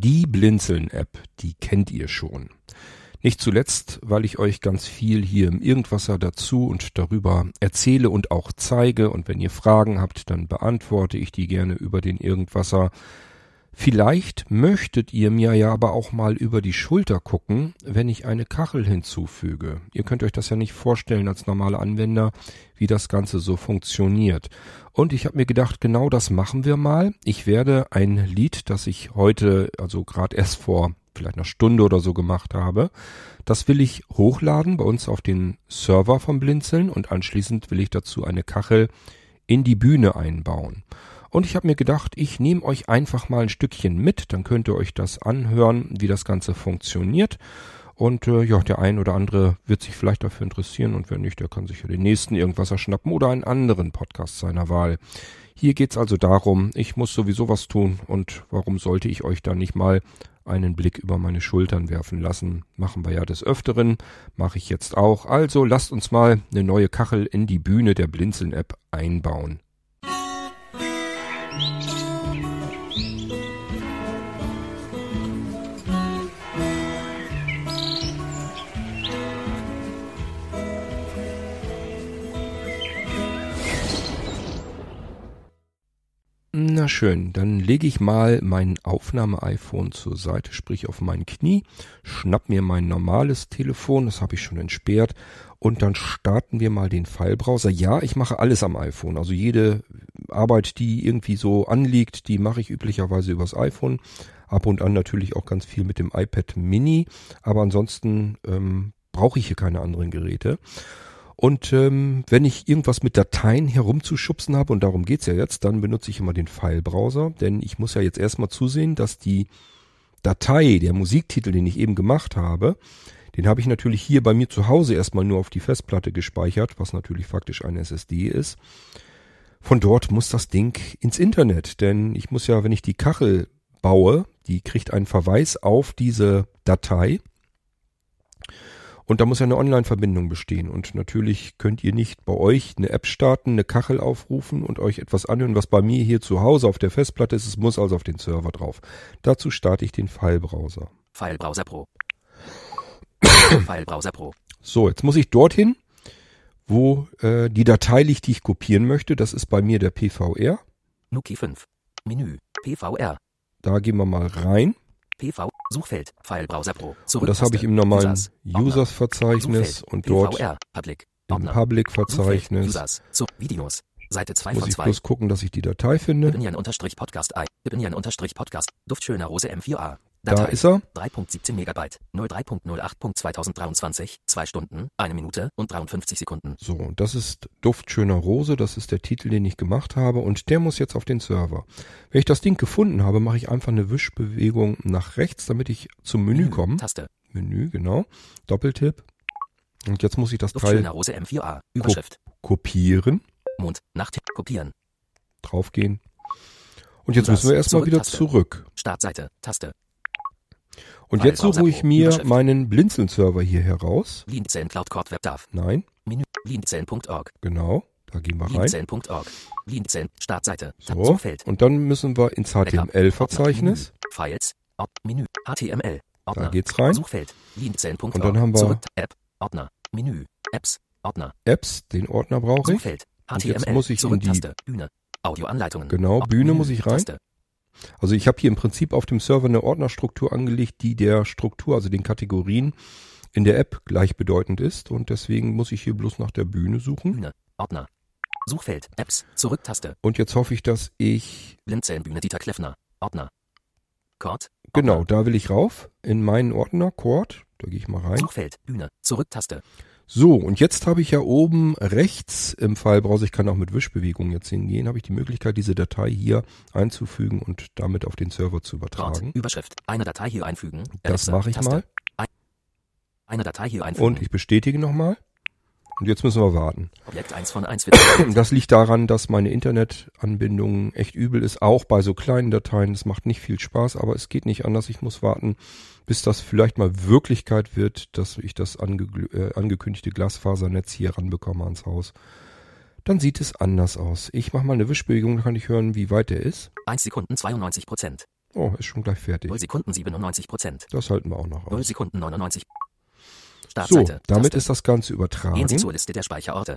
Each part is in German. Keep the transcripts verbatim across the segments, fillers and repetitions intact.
Die Blinzeln-App, die kennt ihr schon. Nicht zuletzt, weil ich euch ganz viel hier im Irgendwasser dazu und darüber erzähle und auch zeige. Und wenn ihr Fragen habt, dann beantworte ich die gerne über den Irgendwasser. Vielleicht möchtet ihr mir ja aber auch mal über die Schulter gucken, wenn ich eine Kachel hinzufüge. Ihr könnt euch das ja nicht vorstellen als normale Anwender, wie das Ganze so funktioniert. Und ich habe mir gedacht, genau das machen wir mal. Ich werde ein Lied, das ich heute, also gerade erst vor vielleicht einer Stunde oder so gemacht habe, das will ich hochladen bei uns auf den Server vom Blinzeln und anschließend will ich dazu eine Kachel in die Bühne einbauen. Und ich habe mir gedacht, ich nehme euch einfach mal ein Stückchen mit, dann könnt ihr euch das anhören, wie das Ganze funktioniert. Und äh, ja, der ein oder andere wird sich vielleicht dafür interessieren und wer nicht, der kann sich ja den nächsten Irgendwasser schnappen oder einen anderen Podcast seiner Wahl. Hier geht's also darum, ich muss sowieso was tun und warum sollte ich euch da nicht mal einen Blick über meine Schultern werfen lassen? Machen wir ja des Öfteren, mache ich jetzt auch. Also lasst uns mal eine neue Kachel in die Bühne der Blinzeln-App einbauen. Na schön, dann lege ich mal mein Aufnahme-iPhone zur Seite, sprich auf mein Knie, schnapp mir mein normales Telefon, das habe ich schon entsperrt, und dann starten wir mal den File-Browser. Ja, ich mache alles am iPhone, also jede Arbeit, die irgendwie so anliegt, die mache ich üblicherweise übers iPhone, ab und an natürlich auch ganz viel mit dem iPad Mini, aber ansonsten ähm, brauche ich hier keine anderen Geräte. Und ähm, wenn ich irgendwas mit Dateien herumzuschubsen habe, und darum geht's ja jetzt, dann benutze ich immer den File-Browser, denn ich muss ja jetzt erstmal zusehen, dass die Datei, der Musiktitel, den ich eben gemacht habe, den habe ich natürlich hier bei mir zu Hause erstmal nur auf die Festplatte gespeichert, was natürlich faktisch eine S S D ist. Von dort muss das Ding ins Internet, denn ich muss ja, wenn ich die Kachel baue, die kriegt einen Verweis auf diese Datei. Und da muss ja eine Online-Verbindung bestehen. Und natürlich könnt ihr nicht bei euch eine App starten, eine Kachel aufrufen und euch etwas anhören, was bei mir hier zu Hause auf der Festplatte ist. Es muss also auf den Server drauf. Dazu starte ich den File-Browser. File-Browser Pro. File-Browser Pro. So, jetzt muss ich dorthin, wo äh, die Datei liegt, die ich kopieren möchte. Das ist bei mir der P V R. Nuki fünf. Menü. P V R. Da gehen wir mal rein. P V R. Suchfeld, File-Browser Pro. Zurück- und das habe ich im normalen Users, Users-Verzeichnis Suchfeld, und dort P V R, Public, im Public-Verzeichnis Users, so, Videos, Seite zwei muss von ich zwei. Bloß gucken, dass ich die Datei finde. Ibnian-Podcast I, Ibnian-Podcast, Duft schöner Rose M vier A. Datei, da ist er. drei Komma siebzehn Megabyte, null drei Punkt null acht Punkt zwanzig dreiundzwanzig, zwei Stunden, eine Minute und dreiundfünfzig Sekunden. So, und das ist Duft schöner Rose, das ist der Titel, den ich gemacht habe und der muss jetzt auf den Server. Wenn ich das Ding gefunden habe, mache ich einfach eine Wischbewegung nach rechts, damit ich zum Menü, Menü komme. Taste. Menü, genau. Doppeltipp. Und jetzt muss ich das Duft Teil schöner Rose M vier A, Überschrift. Kopieren. Mond, Nacht, kopieren. Draufgehen. Und jetzt müssen wir erstmal wieder Taste. Zurück. Startseite, Taste. Und jetzt suche ich mir meinen Blinzeln-Server hier heraus. Nein. Genau, da gehen wir rein. Startseite. So, und dann müssen wir ins H T M L-Verzeichnis. Files, Menü, H T M L, Ordner. Da geht's rein. Und dann haben wir App, Ordner, Menü, Apps, Ordner. Apps, den Ordner brauche ich. Und jetzt muss ich in die Bühne, Audioanleitungen. Genau, Bühne muss ich rein. Also ich habe hier im Prinzip auf dem Server eine Ordnerstruktur angelegt, die der Struktur, also den Kategorien in der App gleichbedeutend ist und deswegen muss ich hier bloß nach der Bühne suchen. Bühne, Ordner, Suchfeld, Apps, Zurücktaste. Und jetzt hoffe ich, dass ich... Blinzelnbühne, Dieter Kleffner, Ordner, Chord. Ordner. Genau, da will ich rauf, in meinen Ordner, Chord, da gehe ich mal rein. Suchfeld, Bühne, Zurücktaste. So, und jetzt habe ich ja oben rechts im File-Browser, ich kann auch mit Wischbewegungen jetzt hingehen, habe ich die Möglichkeit, diese Datei hier einzufügen und damit auf den Server zu übertragen. Wort, Überschrift, eine Datei hier einfügen. Das mache ich Taste. Mal. Eine Datei hier einfügen. Und ich bestätige nochmal. Und jetzt müssen wir warten. Objekt eins von eins wird das liegt daran, dass meine Internetanbindung echt übel ist, auch bei so kleinen Dateien. Das macht nicht viel Spaß, aber es geht nicht anders. Ich muss warten, bis das vielleicht mal Wirklichkeit wird, dass ich das ange- äh, angekündigte Glasfasernetz hier ranbekomme ans Haus. Dann sieht es anders aus. Ich mache mal eine Wischbewegung, dann kann ich hören, wie weit der ist. eins Sekunden, zweiundneunzig Prozent. Oh, ist schon gleich fertig. null Sekunden siebenundneunzig Prozent. Das halten wir auch noch aus. null Sekunden neunundneunzig. Startseite. So, damit Taste. Ist das Ganze übertragen. Gehen Sie zur Liste der Speicherorte.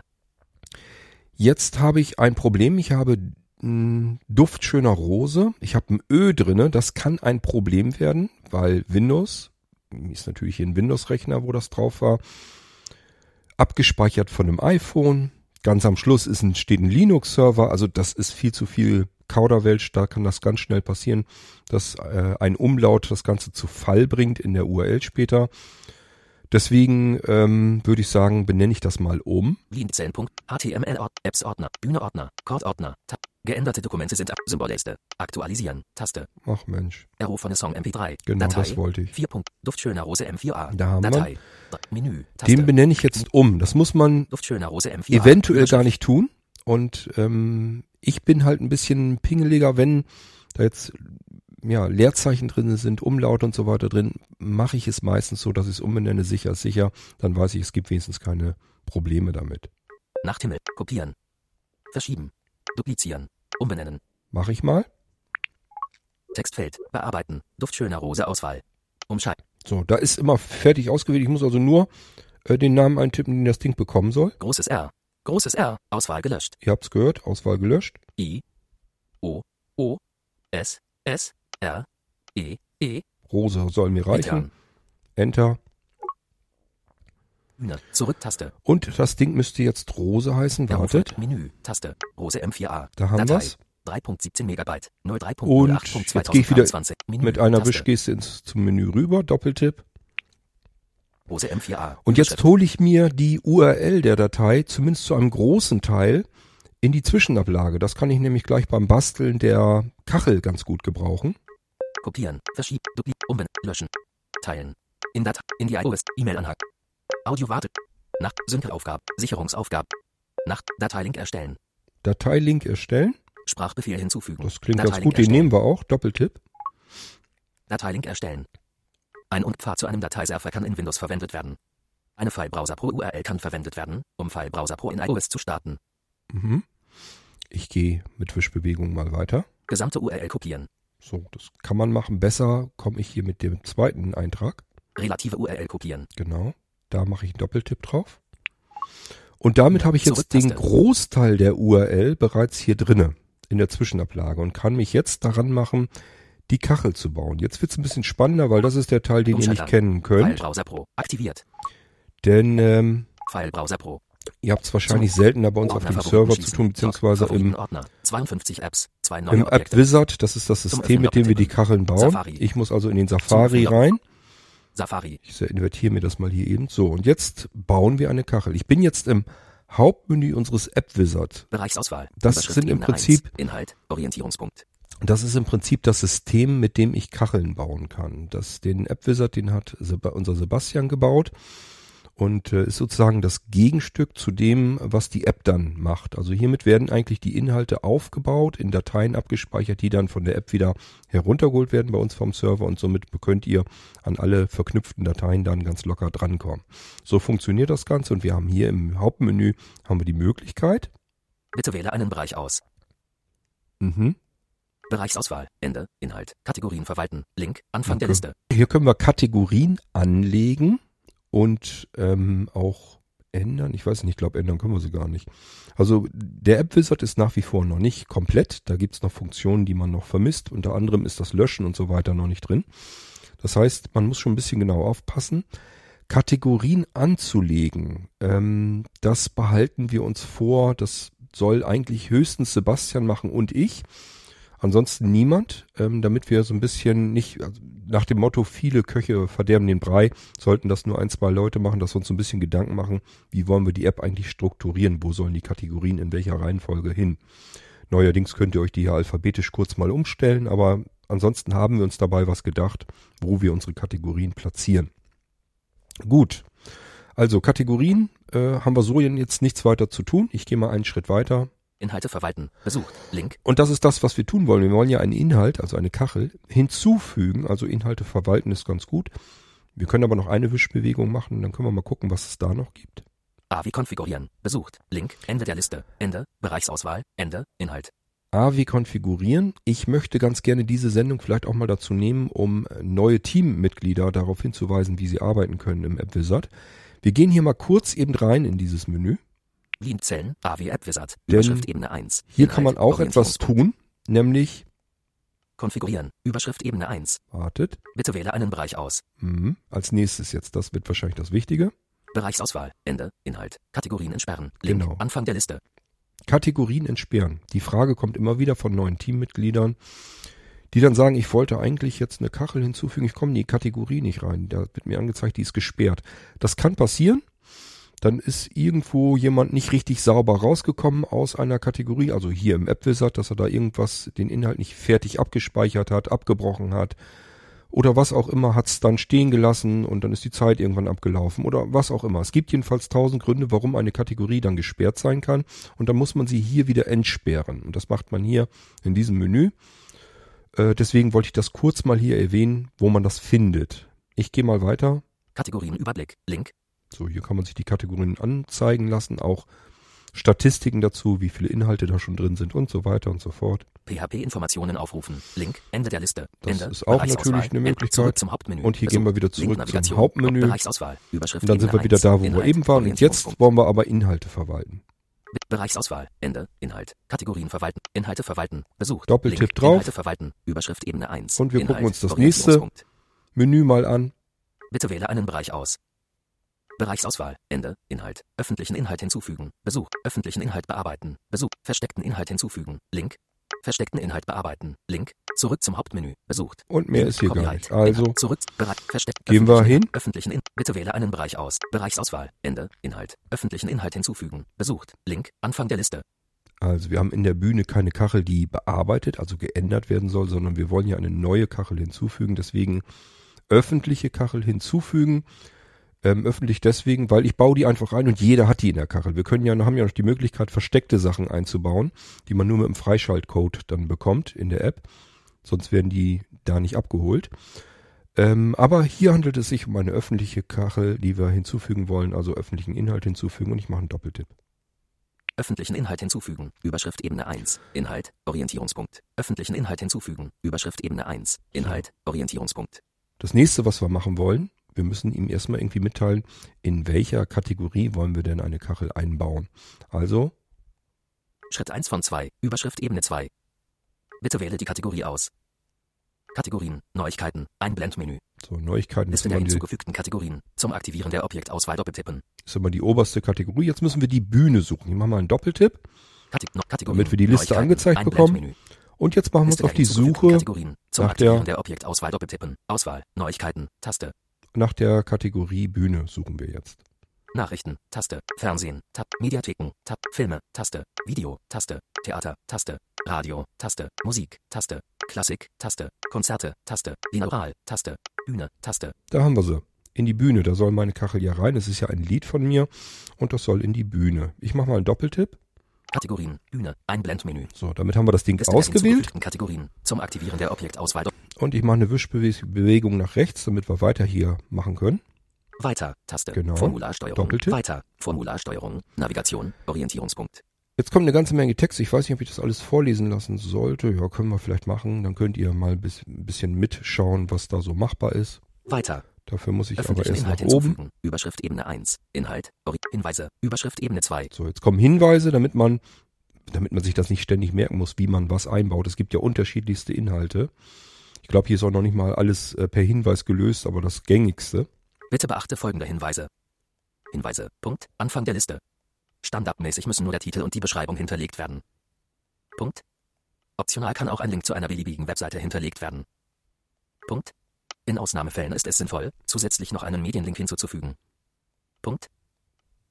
Jetzt habe ich ein Problem. Ich habe einen Duft schöner Rose. Ich habe ein Ö drinne. Das kann ein Problem werden, weil Windows, ist natürlich hier ein Windows-Rechner, wo das drauf war, abgespeichert von einem iPhone. Ganz am Schluss ist ein, steht ein Linux-Server. Also das ist viel zu viel Kauderwelsch. Da kann das ganz schnell passieren, dass äh, ein Umlaut das Ganze zu Fall bringt in der U R L später. Deswegen ähm, würde ich sagen, benenne ich das mal um. Linzenpunkt, H T M L, Apps Ordner, Bühne Ordner, Cord Ordner, Ta- geänderte Dokumente sind Symbolliste, aktualisieren, Taste. Ach Mensch. R O von der Song M P drei. Genau, Datei, das wollte ich. vier Punkt, Duft schöner Rose M vier A. Da haben Datei, wir. Menü, Taste. Den benenne ich jetzt um. Das muss man Duft schöner Rose M vier A, eventuell gar nicht tun. Und ähm, ich bin halt ein bisschen pingeliger, wenn da jetzt... ja, Leerzeichen drin sind, Umlaute und so weiter drin, mache ich es meistens so, dass ich es umbenenne, sicher ist sicher, dann weiß ich, es gibt wenigstens keine Probleme damit. Nachthimmel, kopieren, verschieben, duplizieren, umbenennen. Mache ich mal. Textfeld, bearbeiten, Duft schöner Rose Auswahl, umschalten. So, da ist immer fertig ausgewählt, ich muss also nur äh, den Namen eintippen, den das Ding bekommen soll. Großes R, großes R, Auswahl gelöscht. Ihr habt's gehört, Auswahl gelöscht. I, O, O, S, S. R, E, E. Rose soll mir reichen. Enter. Enter. Zurück-Taste. Und das Ding müsste jetzt Rose heißen. Wartet. Menü, Taste, Rose M vier A. Da haben wir es. drei Komma siebzehn Megabyte. null drei Punkt null acht Punkt zwanzig. Jetzt gehe ich wieder Menü, mit einer Taste. Wischgeste ins, zum Menü rüber. Doppeltipp. Rose M vier A. Und jetzt hole ich mir die U R L der Datei, zumindest zu einem großen Teil, in die Zwischenablage. Das kann ich nämlich gleich beim Basteln der Kachel ganz gut gebrauchen. Kopieren, verschieben, duplizieren, umbenennen, löschen, teilen, in Datei, in die iOS, E-Mail-Anhang, Audio warte, nach, Sync-Aufgabe, Sicherungsaufgabe, nach, Dateilink erstellen. Dateilink erstellen? Sprachbefehl hinzufügen. Das klingt Dateilink ganz gut, den erstellen. Nehmen wir auch, Doppeltipp. Dateilink erstellen. Ein und Pfad zu einem Dateiserver kann in Windows verwendet werden. Eine File-Browser Pro U R L kann verwendet werden, um File-Browser Pro in iOS zu starten. Mhm. Ich gehe mit Wischbewegung mal weiter. Gesamte U R L kopieren. So, das kann man machen. Besser komme ich hier mit dem zweiten Eintrag. Relative U R L kopieren. Genau, da mache ich einen Doppeltipp drauf. Und damit habe ich jetzt den Großteil der U R L bereits hier drinne in der Zwischenablage und kann mich jetzt daran machen, die Kachel zu bauen. Jetzt wird es ein bisschen spannender, weil das ist der Teil, den ihr nicht kennen könnt. File Browser Pro aktiviert. Denn ähm, File Browser Pro. Ihr habt es wahrscheinlich seltener bei uns Ordner auf dem Server zu tun, beziehungsweise im, zweiundfünfzig Apps, im App Wizard. Das ist das System, mit dem wir die Kacheln bauen. Safari. Ich muss also in den Safari rein. Safari. Ich invertiere mir das mal hier eben. So, und jetzt bauen wir eine Kachel. Ich bin jetzt im Hauptmenü unseres App Wizard. Bereichsauswahl. Das sind im Prinzip Inhalt, Orientierungspunkt. Das ist im Prinzip das System, mit dem ich Kacheln bauen kann. Das, den App Wizard, den hat unser Sebastian gebaut. Und äh, ist sozusagen das Gegenstück zu dem, was die App dann macht. Also hiermit werden eigentlich die Inhalte aufgebaut, in Dateien abgespeichert, die dann von der App wieder heruntergeholt werden bei uns vom Server. Und somit könnt ihr an alle verknüpften Dateien dann ganz locker drankommen. So funktioniert das Ganze und wir haben hier im Hauptmenü haben wir die Möglichkeit. Bitte wähle einen Bereich aus. Mhm. Bereichsauswahl, Ende, Inhalt, Kategorien verwalten, Link, Anfang okay. der Liste. Hier können wir Kategorien anlegen. Und ähm, auch ändern, ich weiß nicht, ich glaube ändern können wir sie gar nicht. Also der App Wizard ist nach wie vor noch nicht komplett, da gibt es noch Funktionen, die man noch vermisst, unter anderem ist das Löschen und so weiter noch nicht drin. Das heißt, man muss schon ein bisschen genau aufpassen. Kategorien anzulegen, ähm, das behalten wir uns vor, das soll eigentlich höchstens Sebastian machen und ich. Ansonsten niemand, ähm, damit wir so ein bisschen nicht, also nach dem Motto, viele Köche verderben den Brei, sollten das nur ein, zwei Leute machen, dass wir uns so ein bisschen Gedanken machen, wie wollen wir die App eigentlich strukturieren, wo sollen die Kategorien in welcher Reihenfolge hin. Neuerdings könnt ihr euch die hier alphabetisch kurz mal umstellen, aber ansonsten haben wir uns dabei was gedacht, wo wir unsere Kategorien platzieren. Gut, also Kategorien äh, haben wir so jetzt nichts weiter zu tun. Ich gehe mal einen Schritt weiter. Inhalte verwalten. Besucht. Link. Und das ist das, was wir tun wollen. Wir wollen ja einen Inhalt, also eine Kachel, hinzufügen. Also Inhalte verwalten ist ganz gut. Wir können aber noch eine Wischbewegung machen. Dann können wir mal gucken, was es da noch gibt. A wie konfigurieren. Besucht. Link. Ende der Liste. Ende. Bereichsauswahl. Ende. Inhalt. A wie konfigurieren. Ich möchte ganz gerne diese Sendung vielleicht auch mal dazu nehmen, um neue Teammitglieder darauf hinzuweisen, wie sie arbeiten können im AppWizard. Wir gehen hier mal kurz eben rein in dieses Menü. Lean-Zellen, A wie AppWizard, Überschrift Ebene eins. Hier Inhalt, kann man auch etwas tun, nämlich konfigurieren, Überschrift Ebene eins. Wartet. Bitte wähle einen Bereich aus. Mhm. Als nächstes jetzt, das wird wahrscheinlich das Wichtige. Bereichsauswahl, Ende, Inhalt, Kategorien entsperren, Link, genau. Anfang der Liste. Kategorien entsperren. Die Frage kommt immer wieder von neuen Teammitgliedern, die dann sagen, ich wollte eigentlich jetzt eine Kachel hinzufügen, ich komme in die Kategorie nicht rein. Da wird mir angezeigt, die ist gesperrt. Das kann passieren. Dann ist irgendwo jemand nicht richtig sauber rausgekommen aus einer Kategorie, also hier im AppWizard, dass er da irgendwas, den Inhalt nicht fertig abgespeichert hat, abgebrochen hat oder was auch immer, hat es dann stehen gelassen und dann ist die Zeit irgendwann abgelaufen oder was auch immer. Es gibt jedenfalls tausend Gründe, warum eine Kategorie dann gesperrt sein kann und dann muss man sie hier wieder entsperren und das macht man hier in diesem Menü. Äh, deswegen wollte ich das kurz mal hier erwähnen, wo man das findet. Ich gehe mal weiter. Kategorienüberblick, Link. So, hier kann man sich die Kategorien anzeigen lassen, auch Statistiken dazu, wie viele Inhalte da schon drin sind und so weiter und so fort. P H P-Informationen aufrufen, Link, Ende der Liste, Ende. Das ist auch natürlich eine Möglichkeit. Zum Hauptmenü. Und hier Besuch. Gehen wir wieder zurück zum Hauptmenü. Bereichsauswahl. Überschrift und dann sind wir wieder da, wo Inhalt. Wir eben waren und jetzt wollen wir aber Inhalte verwalten. Bereichsauswahl, Ende, Inhalt, Kategorien verwalten, Inhalte verwalten, Besuch. Doppeltipp drauf. Inhalte verwalten, Überschrift Ebene eins. Und wir Inhalt. Gucken uns das nächste Menü mal an. Bitte wähle einen Bereich aus. Bereichsauswahl, Ende, Inhalt, öffentlichen Inhalt hinzufügen, Besuch, öffentlichen Inhalt bearbeiten, Besuch, versteckten Inhalt hinzufügen, Link, versteckten Inhalt bearbeiten, Link, zurück zum Hauptmenü, besucht. Und mehr ist hier gar nicht. Also, zurück, bereit, versteckt, gehen wir hin. Öffentlichen Inhalt, bitte wähle einen Bereich aus, Bereichsauswahl, Ende, Inhalt, öffentlichen Inhalt hinzufügen, besucht, Link, Anfang der Liste. Also, wir haben in der Bühne keine Kachel, die bearbeitet, also geändert werden soll, sondern wir wollen ja eine neue Kachel hinzufügen, deswegen öffentliche Kachel hinzufügen. Ähm, öffentlich deswegen, weil ich baue die einfach rein und jeder hat die in der Kachel. Wir können ja, haben ja noch die Möglichkeit, versteckte Sachen einzubauen, die man nur mit dem Freischaltcode dann bekommt in der App. Sonst werden die da nicht abgeholt. Ähm, aber hier handelt es sich um eine öffentliche Kachel, die wir hinzufügen wollen, also öffentlichen Inhalt hinzufügen und ich mache einen Doppeltipp. Öffentlichen Inhalt hinzufügen, Überschrift Ebene eins, Inhalt, Orientierungspunkt. Öffentlichen Inhalt hinzufügen, Überschrift Ebene eins, Inhalt, Orientierungspunkt. Das nächste, was wir machen wollen, wir müssen ihm erstmal irgendwie mitteilen, in welcher Kategorie wollen wir denn eine Kachel einbauen. Also Schritt eins von zwei, Überschrift Ebene zwei. Bitte wähle die Kategorie aus. Kategorien, Neuigkeiten, Einblendmenü. So, Neuigkeiten ist in der hinzugefügten Kategorien. Zum Aktivieren der Objektauswahl doppeltippen. Ist immer die oberste Kategorie. Jetzt müssen wir die Bühne suchen. Hier machen wir einen Doppeltipp, damit wir die Liste angezeigt bekommen. Und jetzt machen wir uns auf die Suche nach der, der Objektauswahl doppeltippen. Auswahl, Neuigkeiten, Taste. Nach der Kategorie Bühne suchen wir jetzt. Nachrichten, Taste, Fernsehen, Tab, Mediatheken, Tab, Filme, Taste, Video, Taste, Theater, Taste, Radio, Taste, Musik, Taste, Klassik, Taste, Konzerte, Taste, Binaural, Taste, Bühne, Taste. Da haben wir sie. In die Bühne, da soll meine Kachel ja rein. Es ist ja ein Lied von mir und das soll in die Bühne. Ich mache mal einen Doppeltipp. Kategorien, Bühne, Einblendmenü. So, damit haben wir das Ding Liste ausgewählt. Kategorien zum Aktivieren der Objektauswahl. Und ich mache eine Wischbewegung nach rechts, damit wir weiter hier machen können. Weiter, Taste, genau. Formularsteuerung, Doppeltipp. Weiter, Formularsteuerung, Navigation, Orientierungspunkt. Jetzt kommt eine ganze Menge Text. Ich weiß nicht, ob ich das alles vorlesen lassen sollte. Ja, können wir vielleicht machen. Dann könnt ihr mal ein bisschen mitschauen, was da so machbar ist. Weiter. Dafür muss ich aber erst nach oben. Überschrift Ebene eins. Inhalt. Hinweise. Überschrift Ebene zwei. So, jetzt kommen Hinweise, damit man, damit man sich das nicht ständig merken muss, wie man was einbaut. Es gibt ja unterschiedlichste Inhalte. Ich glaube, hier ist auch noch nicht mal alles äh, per Hinweis gelöst, aber das Gängigste. Bitte beachte folgende Hinweise. Hinweise. Punkt. Anfang der Liste. Standardmäßig müssen nur der Titel und die Beschreibung hinterlegt werden. Punkt. Optional kann auch ein Link zu einer beliebigen Webseite hinterlegt werden. Punkt. In Ausnahmefällen ist es sinnvoll, zusätzlich noch einen Medienlink hinzuzufügen. Punkt.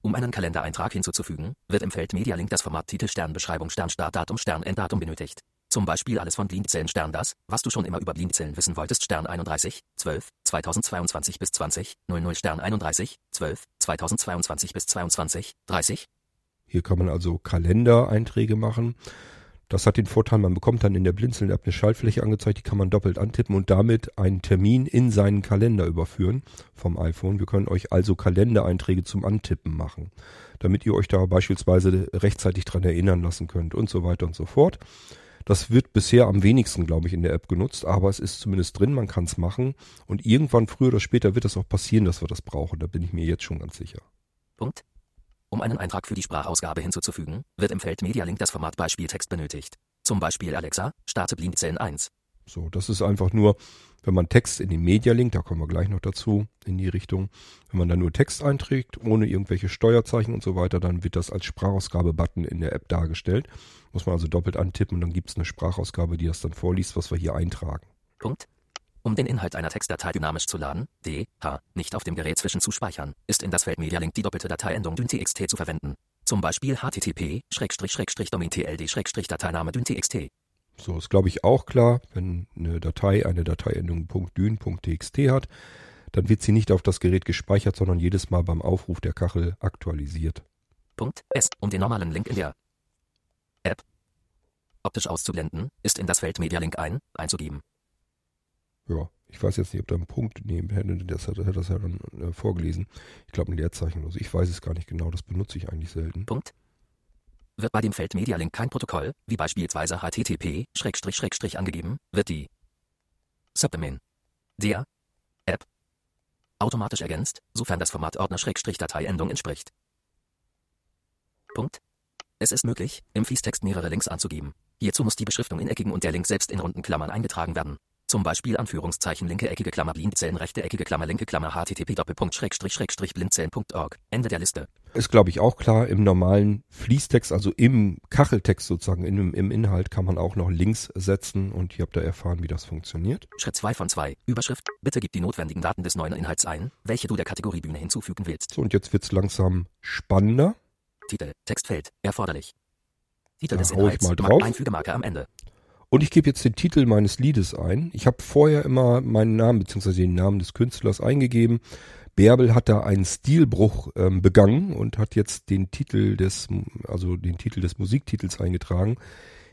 Um einen Kalendereintrag hinzuzufügen, wird im Feld Medialink das Format Titel Stern Beschreibung Stern Startdatum Stern Enddatum benötigt. Zum Beispiel alles von Blindzellen Stern das, was du schon immer über Blindzellen wissen wolltest Stern einunddreißig, zwölf, zweitausendzweiundzwanzig bis zwanzig, null null Stern einunddreißig, zwölf, zweitausendzweiundzwanzig bis zweiundzwanzig, dreißig. Hier kann man also Kalendereinträge machen. Das hat den Vorteil, man bekommt dann in der Blinzeln-App eine Schaltfläche angezeigt, die kann man doppelt antippen und damit einen Termin in seinen Kalender überführen vom iPhone. Wir können euch also Kalendereinträge zum Antippen machen, damit ihr euch da beispielsweise rechtzeitig dran erinnern lassen könnt und so weiter und so fort. Das wird bisher am wenigsten, glaube ich, in der App genutzt, aber es ist zumindest drin, man kann es machen und irgendwann früher oder später wird das auch passieren, dass wir das brauchen, da bin ich mir jetzt schon ganz sicher. Punkt. Um einen Eintrag für die Sprachausgabe hinzuzufügen, wird im Feld Media Link das Format Beispieltext benötigt. Zum Beispiel Alexa, starte Blinzeln eins. So, das ist einfach nur, wenn man Text in den Media Link, da kommen wir gleich noch dazu, in die Richtung, wenn man da nur Text einträgt, ohne irgendwelche Steuerzeichen und so weiter, dann wird das als Sprachausgabe-Button in der App dargestellt. Muss man also doppelt antippen und dann gibt es eine Sprachausgabe, die das dann vorliest, was wir hier eintragen. Punkt. Um den Inhalt einer Textdatei dynamisch zu laden, D H, nicht auf dem Gerät zwischenzuspeichern, ist in das Feld Media Link die doppelte Dateiendung dyn T X T zu verwenden. Zum Beispiel H T T P Domain T L D Dateiname dyn T X T. So ist, glaube ich, auch klar, wenn eine Datei eine Dateiendung .dyn.txt hat, dann wird sie nicht auf das Gerät gespeichert, sondern jedes Mal beim Aufruf der Kachel aktualisiert. Punkt S, um den normalen Link in der App optisch auszublenden, ist in das Feld Media Link ein, einzugeben. Ja, ich weiß jetzt nicht, ob da ein Punkt neben hätte, das hat er das ja dann äh, vorgelesen. Ich glaube ein Leerzeichen oder so. Ich weiß es gar nicht genau, das benutze ich eigentlich selten. Punkt. Wird bei dem Feld Media Link kein Protokoll, wie beispielsweise H T T P Schrägstrich Schrägstrich angegeben, wird die Subdomain der App automatisch ergänzt, sofern das Format Ordner-Dateiendung entspricht. Punkt. Es ist möglich, im Fließtext mehrere Links anzugeben. Hierzu muss die Beschriftung in eckigen und der Link selbst in runden Klammern eingetragen werden. Zum Beispiel Anführungszeichen linke eckige Klammer Blindzellen rechte eckige Klammer linke Klammer H T T P Doppelpunkt Schrägstrich Schrägstrich Blindzellen Punkt org. Ende der Liste. Ist, glaube ich, auch klar, im normalen Fließtext, also im Kacheltext sozusagen, in, im Inhalt kann man auch noch Links setzen und ihr habt da erfahren, wie das funktioniert. Schritt zwei von zwei, Überschrift, bitte gib die notwendigen Daten des neuen Inhalts ein, welche du der Kategorie Bühne hinzufügen willst. So, und jetzt wird's langsam spannender. Titel, Textfeld, erforderlich. Titel da des Inhalts, ich mal drauf. Einfügemarke am Ende. Und ich gebe jetzt den Titel meines Liedes ein. Ich habe vorher immer meinen Namen bzw. den Namen des Künstlers eingegeben. Bärbel hat da einen Stilbruch ähm, begangen und hat jetzt den Titel des, also den Titel des Musiktitels eingetragen.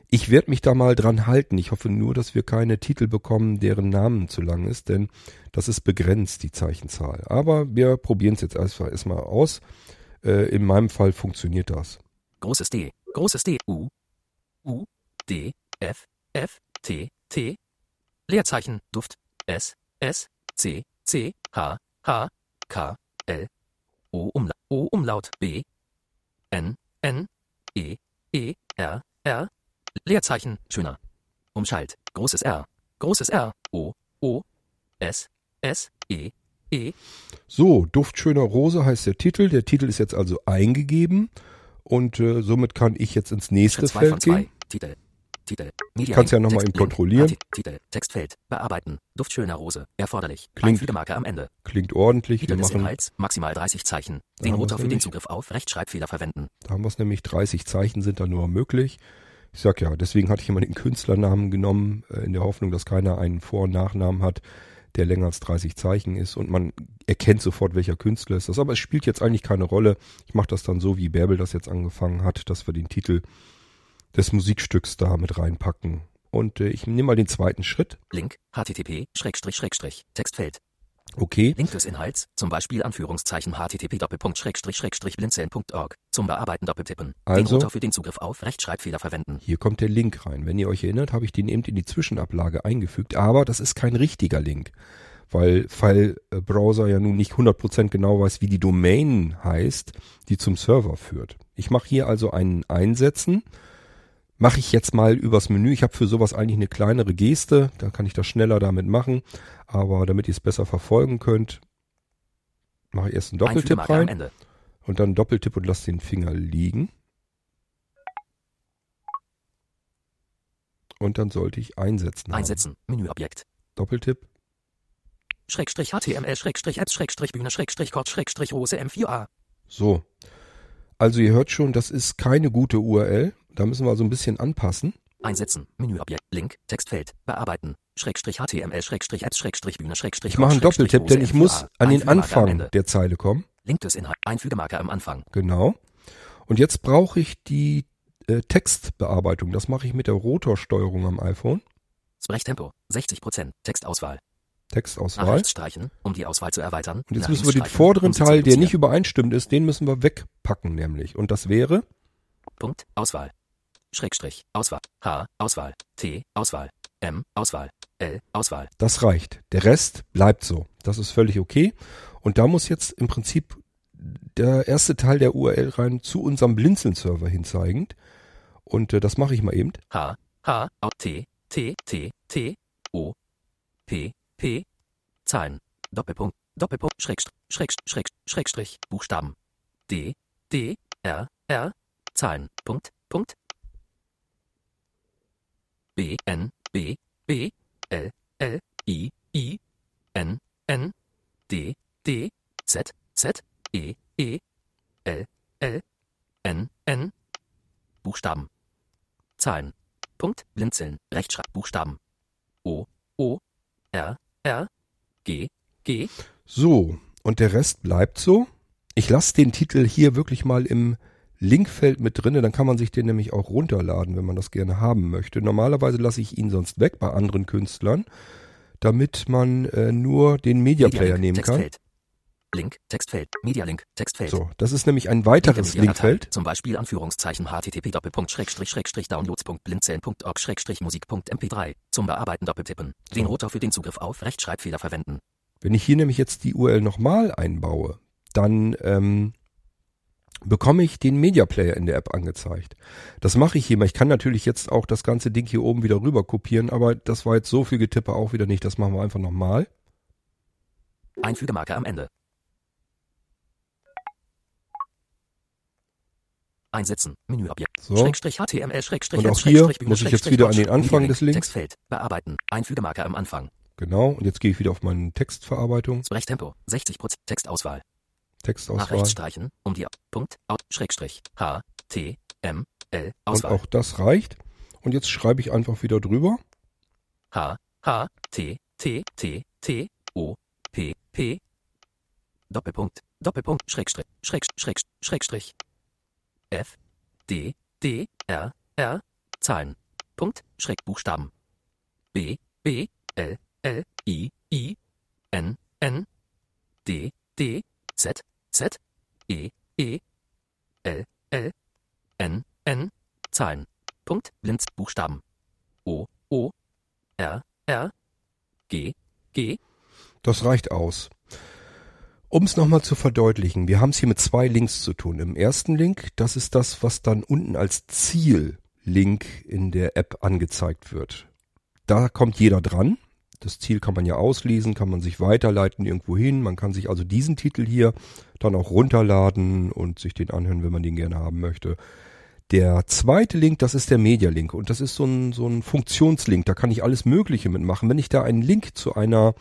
Ich werde mich da mal dran halten. Ich hoffe nur, dass wir keine Titel bekommen, deren Namen zu lang ist, denn das ist begrenzt, die Zeichenzahl. Aber wir probieren es jetzt erstmal erstmal aus. Äh, in meinem Fall funktioniert das. Großes D, großes D, U, U, D, F. F, T, T, Leerzeichen, Duft, S, S, C, C, H, H, K, L, O, Umla- O Umlaut, B, N, N, E, E, R, R, Leerzeichen, schöner, Umschalt, großes R, großes R, O, O, S, S, E, E. So, Duft schöner Rose heißt der Titel, der Titel ist jetzt also eingegeben und äh, somit kann ich jetzt ins nächste Feld gehen. Titel. Titel, Media Kannst Link, ja nochmal eben kontrollieren. Link, Titel, Textfeld, bearbeiten, Duft schöner Rose, erforderlich, klingt, Einfügemarke am Ende. Klingt ordentlich. Titel wir des machen, Inhalts, maximal dreißig Zeichen. Den Rotor für den Zugriff auf Rechtschreibfehler verwenden. Da haben wir es nämlich, dreißig Zeichen sind da nur möglich. Ich sag ja, deswegen hatte ich immer den Künstlernamen genommen, in der Hoffnung, dass keiner einen Vor- und Nachnamen hat, der länger als dreißig Zeichen ist und man erkennt sofort, welcher Künstler ist das. Aber es spielt jetzt eigentlich keine Rolle. Ich mache das dann so, wie Bärbel das jetzt angefangen hat, dass wir den Titel des Musikstücks da mit reinpacken. Und äh, ich nehme mal den zweiten Schritt. Link, H T T P Schrägstrich Schrägstrich Textfeld. Okay. Link des Inhalts, zum Beispiel Anführungszeichen H T T P Doppelpunkt Schrägstrich Schrägstrich Blinzeln Punkt org. Zum Bearbeiten doppeltippen. Also, den Router für den Zugriff auf Rechtschreibfehler verwenden. Hier kommt der Link rein. Wenn ihr euch erinnert, habe ich den eben in die Zwischenablage eingefügt. Aber das ist kein richtiger Link. Weil File-Browser ja nun nicht hundert Prozent genau weiß, wie die Domain heißt, die zum Server führt. Ich mache hier also einen Einsetzen. Mache ich jetzt mal übers Menü. Ich habe für sowas eigentlich eine kleinere Geste. Dann kann ich das schneller damit machen. Aber damit ihr es besser verfolgen könnt, mache ich erst einen Doppeltipp rein. Und dann Doppeltipp und lasse den Finger liegen. Und dann sollte ich einsetzen. Einsetzen. Haben. Menüobjekt. Doppeltipp. Schrägstrich H T M L, Schrägstrich Apps, Schrägstrich Bühne, Schrägstrich Kord, Schrägstrich Rose M vier A. So. Also ihr hört schon, das ist keine gute U R L. Da müssen wir also ein bisschen anpassen. Einsetzen, Menüobjekt, Link, Textfeld, bearbeiten, Schrägstrich H T M L, Schrägstrich Apps, Schrägstrich Bühne, Schrägstrich. Ich mache einen Doppeltipp, denn ich muss an den Anfang der Zeile kommen. Link des Inhalts, Einfügemarke am Anfang. Genau. Und jetzt brauche ich die äh, Textbearbeitung. Das mache ich mit der Rotorsteuerung am iPhone. Sprechtempo, sechzig Prozent, Textauswahl. Textauswahl. Nach rechts streichen, um die Auswahl zu erweitern. Und jetzt müssen wir den vorderen Teil, der nicht übereinstimmt ist, den müssen wir wegpacken nämlich. Und das wäre? Punkt, Auswahl. Schrägstrich, Auswahl, H, Auswahl, T, Auswahl, M, Auswahl, L, Auswahl. Das reicht. Der Rest bleibt so. Das ist völlig okay. Und da muss jetzt im Prinzip der erste Teil der U R L rein zu unserem Blinzeln-Server hinzeigend. Und äh, das mache ich mal eben. H, H, T, T, T, T, O, P, P, Zahlen, Doppelpunkt, Doppelpunkt, Schrägstrich, Schrägstrich, Schrägstrich, Buchstaben, D, D, R, R, Zahlen, Punkt, Punkt, B, N, B, B, L, L, I, I, N, N, D, D, Z, Z, E, E, L, L, N, N, Buchstaben, Zahlen, Punkt, Blinzeln, Rechtschreib, Buchstaben, O, O, R, R, G, G. So, und der Rest bleibt so. Ich lasse den Titel hier wirklich mal im Linkfeld mit drinne, dann kann man sich den nämlich auch runterladen, wenn man das gerne haben möchte. Normalerweise lasse ich ihn sonst weg bei anderen Künstlern, damit man äh, nur den Media Player nehmen kann. Textfeld. Link, Textfeld, Media Link, Textfeld. So, das ist nämlich ein weiteres Linkfeld. Zum Beispiel Anführungszeichen h t t p doppelpunkt schrägstrich schrägstrich downloads punkt blinzeln punkt org schrägstrich musik punkt m p drei. Zum Bearbeiten doppeltippen. Den Rotor für den Zugriff auf Rechtschreibfehler verwenden. Wenn ich hier nämlich jetzt die U R L nochmal einbaue, dann ähm, bekomme ich den Media Player in der App angezeigt. Das mache ich hier mal. Ich kann natürlich jetzt auch das ganze Ding hier oben wieder rüber kopieren, aber das war jetzt so viel Getippe auch wieder nicht. Das machen wir einfach nochmal. Einfügemarke am Ende. Einsetzen, Menüobjekt, so. Schrägstrich H T M L, Schrägstrich, und auch hier Schrägstrich, muss ich jetzt wieder an den Anfang des Links. Textfeld, bearbeiten, Einfügemarke am Anfang. Genau, und jetzt gehe ich wieder auf meine Textverarbeitung. Sprechtempo, sechzig Prozent, Textauswahl. Textauswahl. Nach rechts streichen, um die Punkt, Out, Schrägstrich, H, T, M, L, Auswahl. Und auch das reicht. Und jetzt schreibe ich einfach wieder drüber. H, H, T, T, T, T, O, P, P, Doppelpunkt, Doppelpunkt, Schrägstrich, Schrägstrich, Schrägstrich, F, D, D, R, R, Zahlen, Punkt, Schrägbuchstaben, B, B, L, L, I, I, N, N, D, D, Z, Z, E, E, L, L, N, N, Zahlen, Punkt, Blinzelbuchstaben, O, O, R, R, G, G. Das reicht aus. Um es nochmal zu verdeutlichen, wir haben es hier mit zwei Links zu tun. Im ersten Link, das ist das, was dann unten als Ziel-Link in der App angezeigt wird. Da kommt jeder dran. Das Ziel kann man ja auslesen, kann man sich weiterleiten irgendwo hin. Man kann sich also diesen Titel hier dann auch runterladen und sich den anhören, wenn man den gerne haben möchte. Der zweite Link, das ist der Media-Link. Und das ist so ein, so ein Funktionslink. Da kann ich alles Mögliche mitmachen. Wenn ich da einen Link zu einer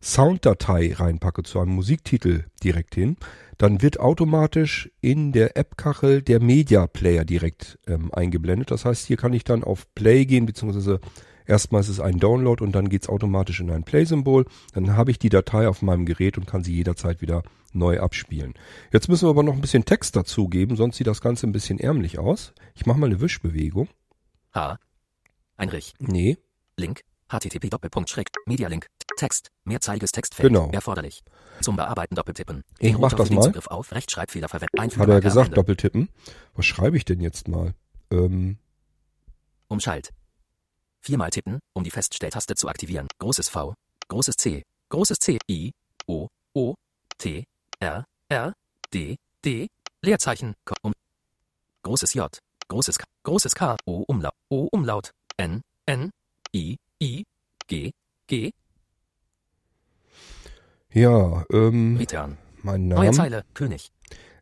Sounddatei reinpacke, zu einem Musiktitel direkt hin, dann wird automatisch in der App-Kachel der Media Player direkt ähm, eingeblendet. Das heißt, hier kann ich dann auf Play gehen, beziehungsweise erstmal ist es ein Download und dann geht es automatisch in ein Play-Symbol. Dann habe ich die Datei auf meinem Gerät und kann sie jederzeit wieder neu abspielen. Jetzt müssen wir aber noch ein bisschen Text dazugeben, sonst sieht das Ganze ein bisschen ärmlich aus. Ich mache mal eine Wischbewegung. H. Heinrich. Nee. Link. H T T P Doppelpunkt Schräg Media Link Text mehrzeiliges Textfeld genau. Erforderlich zum Bearbeiten Doppeltippen. Ich mach das mal. Zugriff auf Rechtschreibfehler verwenden. Hat er gesagt Doppeltippen? Was schreibe ich denn jetzt mal? Ähm. Umschalt. Viermal tippen, um die Feststelltaste zu aktivieren. Großes V, großes C, großes C, I, O, O, T, R, R, D, D, Leerzeichen, K, um, großes J, großes K, großes K, O Umlaut, O Umlaut, N, N, I, I, G, G. Ja, ähm, Return. Mein Name. Neue Zeile, König.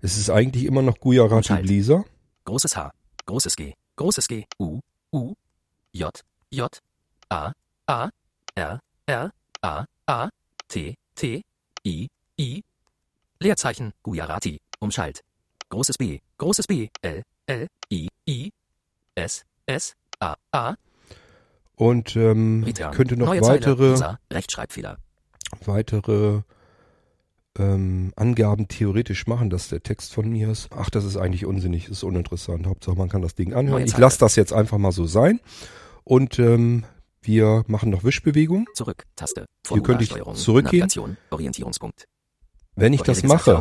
Es ist eigentlich immer noch Gujarati Blisa. Großes H, großes G, großes G, U, U, J, J, A, A, R, R, A, A, T, T, I, I. Leerzeichen, Gujarati, Umschalt. Großes B, großes B, L, L, I, I, S, S, A, A. Und ähm, ich könnte noch Neue weitere User, Rechtschreibfehler. weitere ähm, Angaben theoretisch machen, dass der Text von mir ist. Ach, das ist eigentlich unsinnig, ist uninteressant. Hauptsache, man kann das Ding anhören. Neue ich lasse das jetzt einfach mal so sein. Und ähm, wir machen noch Wischbewegungen. Zurück, Taste. Hier könnte ich zurückgehen. Wenn ich das mache,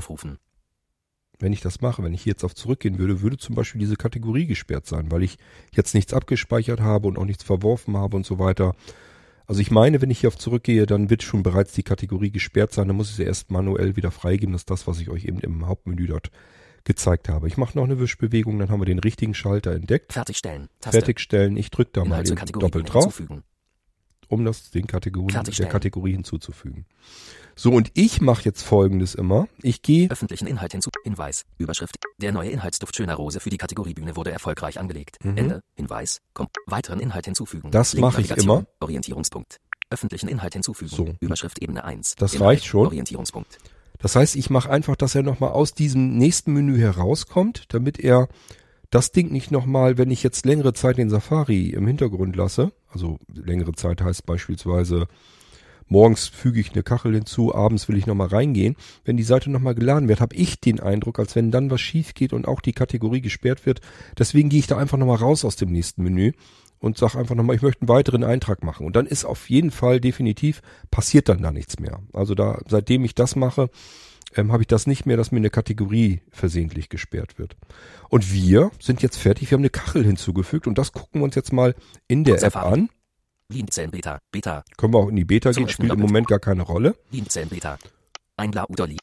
wenn ich das mache, wenn ich jetzt auf zurückgehen würde, würde zum Beispiel diese Kategorie gesperrt sein, weil ich jetzt nichts abgespeichert habe und auch nichts verworfen habe und so weiter. Also ich meine, wenn ich hier auf zurückgehe, dann wird schon bereits die Kategorie gesperrt sein. Dann muss ich sie erst manuell wieder freigeben. Das ist das, was ich euch eben im Hauptmenü dort gezeigt habe. Ich mache noch eine Wischbewegung, dann haben wir den richtigen Schalter entdeckt. Fertigstellen. Taste. Fertigstellen. Ich drücke da mal doppelt drauf, um das den Kategorien der Kategorie hinzuzufügen. So, und ich mache jetzt Folgendes immer. Ich gehe öffentlichen Inhalt hinzu. Hinweis. Überschrift. Der neue Inhaltsduft schöner Rose für die Kategorie Bühne wurde erfolgreich angelegt. Mhm. Ende. Hinweis. Komm. Weiteren Inhalt hinzufügen. Das mache ich immer. Orientierungspunkt. Öffentlichen Inhalt hinzufügen. So. Überschrift Ebene eins. Das Inhalt, reicht schon. Orientierungspunkt. Das heißt, ich mache einfach, dass er nochmal aus diesem nächsten Menü herauskommt, damit er das Ding nicht nochmal, wenn ich jetzt längere Zeit den Safari im Hintergrund lasse, also längere Zeit heißt beispielsweise morgens füge ich eine Kachel hinzu, abends will ich nochmal reingehen. Wenn die Seite nochmal geladen wird, habe ich den Eindruck, als wenn dann was schief geht und auch die Kategorie gesperrt wird. Deswegen gehe ich da einfach nochmal raus aus dem nächsten Menü und sage einfach nochmal, ich möchte einen weiteren Eintrag machen. Und dann ist auf jeden Fall definitiv, passiert dann da nichts mehr. Also da, seitdem ich das mache, ähm, habe ich das nicht mehr, dass mir eine Kategorie versehentlich gesperrt wird. Und wir sind jetzt fertig, wir haben eine Kachel hinzugefügt und das gucken wir uns jetzt mal in der App an. Beta, Beta. Können wir auch in die Beta gehen, spielt im Moment gar keine Rolle. Beta.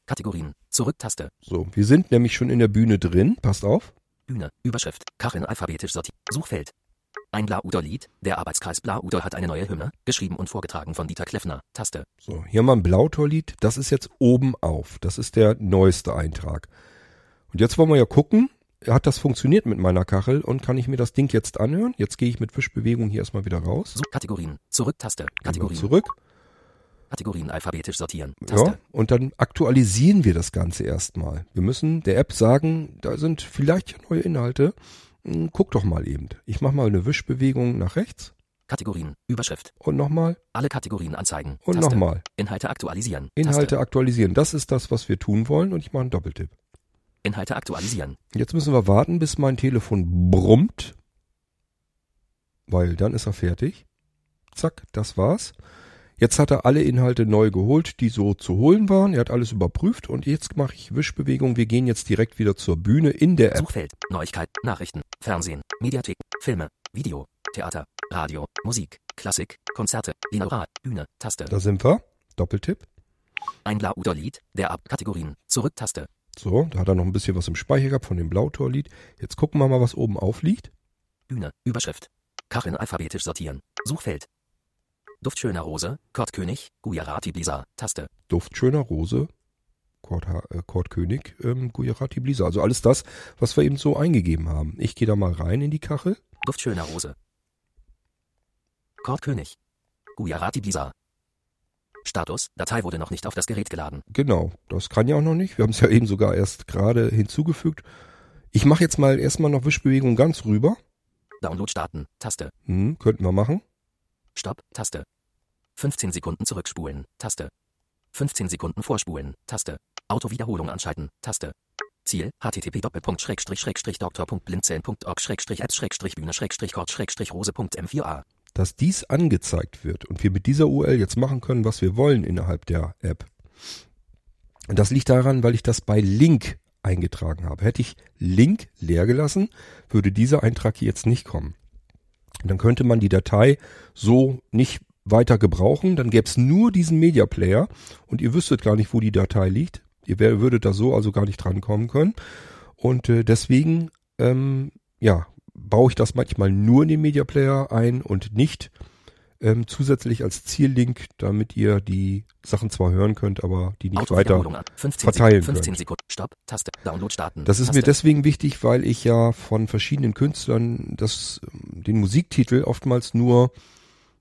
Kategorien. Zurücktaste. So, wir sind nämlich schon in der Bühne drin, passt auf. Bühne, Überschrift, Kacheln alphabetisch sortiert, Suchfeld. Ein Blauder-Lied, der Arbeitskreis Blauder hat eine neue Hymne, geschrieben und vorgetragen von Dieter Kleffner, Taste. So, hier haben wir ein Blautor-Lied, das ist jetzt oben auf, das ist der neueste Eintrag. Und jetzt wollen wir ja gucken, hat das funktioniert mit meiner Kachel und kann ich mir das Ding jetzt anhören? Jetzt gehe ich mit Wischbewegung hier erstmal wieder raus. Kategorien, Zurück-Taste, Kategorien. Zurück. Kategorien alphabetisch sortieren, Taste. Ja, und dann aktualisieren wir das Ganze erstmal. Wir müssen der App sagen, da sind vielleicht neue Inhalte. Guck doch mal eben. Ich mache mal eine Wischbewegung nach rechts. Kategorien, Überschrift. Und nochmal. Alle Kategorien anzeigen. Und nochmal. Inhalte aktualisieren. Inhalte aktualisieren. Das ist das, was wir tun wollen und ich mache einen Doppeltipp. Inhalte aktualisieren. Jetzt müssen wir warten, bis mein Telefon brummt, weil dann ist er fertig. Zack, das war's. Jetzt hat er alle Inhalte neu geholt, die so zu holen waren. Er hat alles überprüft und jetzt mache ich Wischbewegung. Wir gehen jetzt direkt wieder zur Bühne in der App. Suchfeld, Neuigkeit, Nachrichten, Fernsehen, Mediathek, Filme, Video, Theater, Radio, Musik, Klassik, Konzerte, Binaural, Bühne, Taste. Da sind wir. Doppeltipp. Ein Blauder-Lied, der Ab-Kategorien, Zurück-Taste. So, da hat er noch ein bisschen was im Speicher gehabt von dem Blautor-Lied. Jetzt gucken wir mal, was oben aufliegt. Bühne, Überschrift. Kacheln alphabetisch sortieren. Suchfeld. Duft schöner Rose, Kurt König, Gujarati Blisa, Taste. Duft schöner Rose, Kurt, äh, Kurt König, ähm, Gujarati Blisa. Also alles das, was wir eben so eingegeben haben. Ich gehe da mal rein in die Kachel. Duft schöner Rose. Kurt König, Gujarati Blisa. Status, Datei wurde noch nicht auf das Gerät geladen. Genau, das kann ja auch noch nicht. Wir haben es ja eben sogar erst gerade hinzugefügt. Ich mache jetzt mal erstmal noch Wischbewegung ganz rüber. Download starten, Taste. Hm, könnten wir machen. Stopp, Taste. fünfzehn Sekunden zurückspulen, Taste. fünfzehn Sekunden vorspulen, Taste. Autowiederholung anschalten, Taste. Ziel, h t t p doppelpunkt schrägstrich schrägstrich doktor punkt blinzeln punkt org schrägstrich apps schrägstrich bühne schrägstrich kort schrägstrich rose punkt m vier a. Dass dies angezeigt wird und wir mit dieser U R L jetzt machen können, was wir wollen innerhalb der App. Und das liegt daran, weil ich das bei Link eingetragen habe. Hätte ich Link leer gelassen, würde dieser Eintrag hier jetzt nicht kommen. Und dann könnte man die Datei so nicht weiter gebrauchen. Dann gäbe es nur diesen Media Player und ihr wüsstet gar nicht, wo die Datei liegt. Ihr würdet da so also gar nicht dran kommen können. Und äh, deswegen, ähm, ja, baue ich das manchmal nur in den Media Player ein und nicht ähm, zusätzlich als Ziellink, damit ihr die Sachen zwar hören könnt, aber die nicht weiter verteilen könnt. Stopp, Taste, Download starten. Das ist mir deswegen wichtig, weil ich ja von verschiedenen Künstlern das, den Musiktitel oftmals nur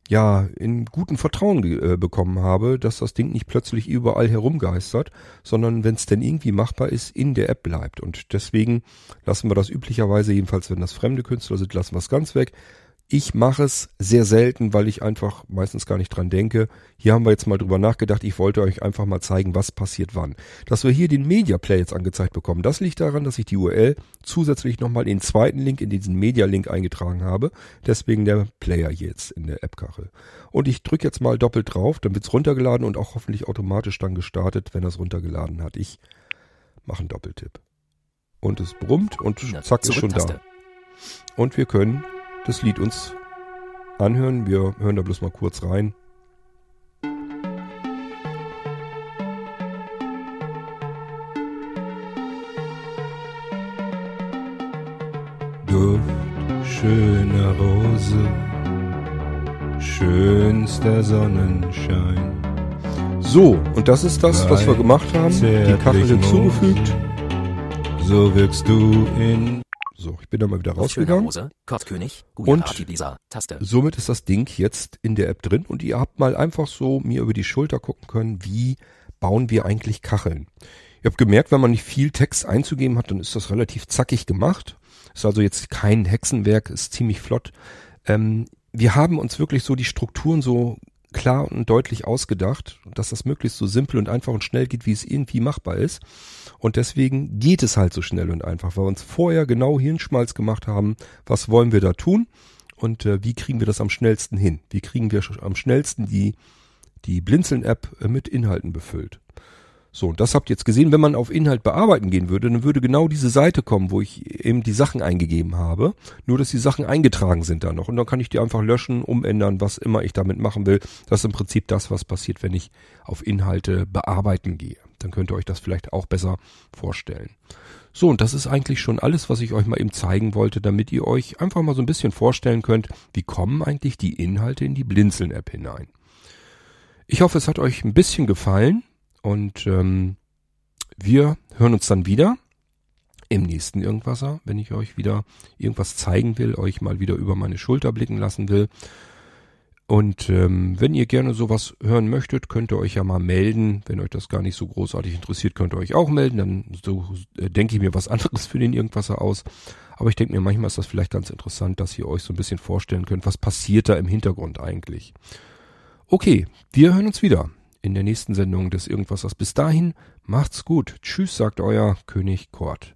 ja in gutem Vertrauen äh, bekommen habe, dass das Ding nicht plötzlich überall herumgeistert, sondern wenn es denn irgendwie machbar ist, in der App bleibt. Und deswegen lassen wir das üblicherweise, jedenfalls wenn das fremde Künstler sind, lassen wir es ganz weg. Ich mache es sehr selten, weil ich einfach meistens gar nicht dran denke. Hier haben wir jetzt mal drüber nachgedacht. Ich wollte euch einfach mal zeigen, was passiert wann. Dass wir hier den Media Player jetzt angezeigt bekommen, das liegt daran, dass ich die U R L zusätzlich nochmal den zweiten Link in diesen Media Link eingetragen habe. Deswegen der Player jetzt in der App-Kachel. Und ich drücke jetzt mal doppelt drauf, dann wird's runtergeladen und auch hoffentlich automatisch dann gestartet, wenn er es runtergeladen hat. Ich mache einen Doppeltipp. und es brummt und zack, ist schon da. Und wir können das Lied uns anhören. Wir hören da bloß mal kurz rein. Duft, schöne Rose, schönster Sonnenschein. So, und das ist das, was wir gemacht haben. Die Kacheln hinzugefügt. So wirkst du in... So, ich bin da mal wieder rausgegangen. Rose, Kotzkönig, und Taste. Somit ist das Ding jetzt in der App drin. Und ihr habt mal einfach so mir über die Schulter gucken können, wie bauen wir eigentlich Kacheln. Ihr habt gemerkt, wenn man nicht viel Text einzugeben hat, dann ist das relativ zackig gemacht. Ist also jetzt kein Hexenwerk, ist ziemlich flott. Ähm, wir haben uns wirklich so die Strukturen so klar und deutlich ausgedacht, dass das möglichst so simpel und einfach und schnell geht, wie es irgendwie machbar ist. Und deswegen geht es halt so schnell und einfach, weil wir uns vorher genau Hirnschmalz gemacht haben, was wollen wir da tun und äh, wie kriegen wir das am schnellsten hin? Wie kriegen wir am schnellsten die, die Blinzeln-App äh, mit Inhalten befüllt? So, und das habt ihr jetzt gesehen. Wenn man auf Inhalt bearbeiten gehen würde, dann würde genau diese Seite kommen, wo ich eben die Sachen eingegeben habe. Nur, dass die Sachen eingetragen sind da noch. Und dann kann ich die einfach löschen, umändern, was immer ich damit machen will. Das ist im Prinzip das, was passiert, wenn ich auf Inhalte bearbeiten gehe. Dann könnt ihr euch das vielleicht auch besser vorstellen. So, und das ist eigentlich schon alles, was ich euch mal eben zeigen wollte, damit ihr euch einfach mal so ein bisschen vorstellen könnt, wie kommen eigentlich die Inhalte in die Blinzeln-App hinein. Ich hoffe, es hat euch ein bisschen gefallen. Und ähm, wir hören uns dann wieder im nächsten Irgendwasser, wenn ich euch wieder irgendwas zeigen will, euch mal wieder über meine Schulter blicken lassen will. Und ähm, wenn ihr gerne sowas hören möchtet, könnt ihr euch ja mal melden. Wenn euch das gar nicht so großartig interessiert, könnt ihr euch auch melden. Dann so, äh, denke ich mir was anderes für den Irgendwasser aus. Aber ich denke mir, manchmal ist das vielleicht ganz interessant, dass ihr euch so ein bisschen vorstellen könnt, was passiert da im Hintergrund eigentlich. Okay, wir hören uns wieder in der nächsten Sendung des Irgendwassers. Bis dahin, macht's gut. Tschüss, sagt euer König Kurt.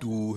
Du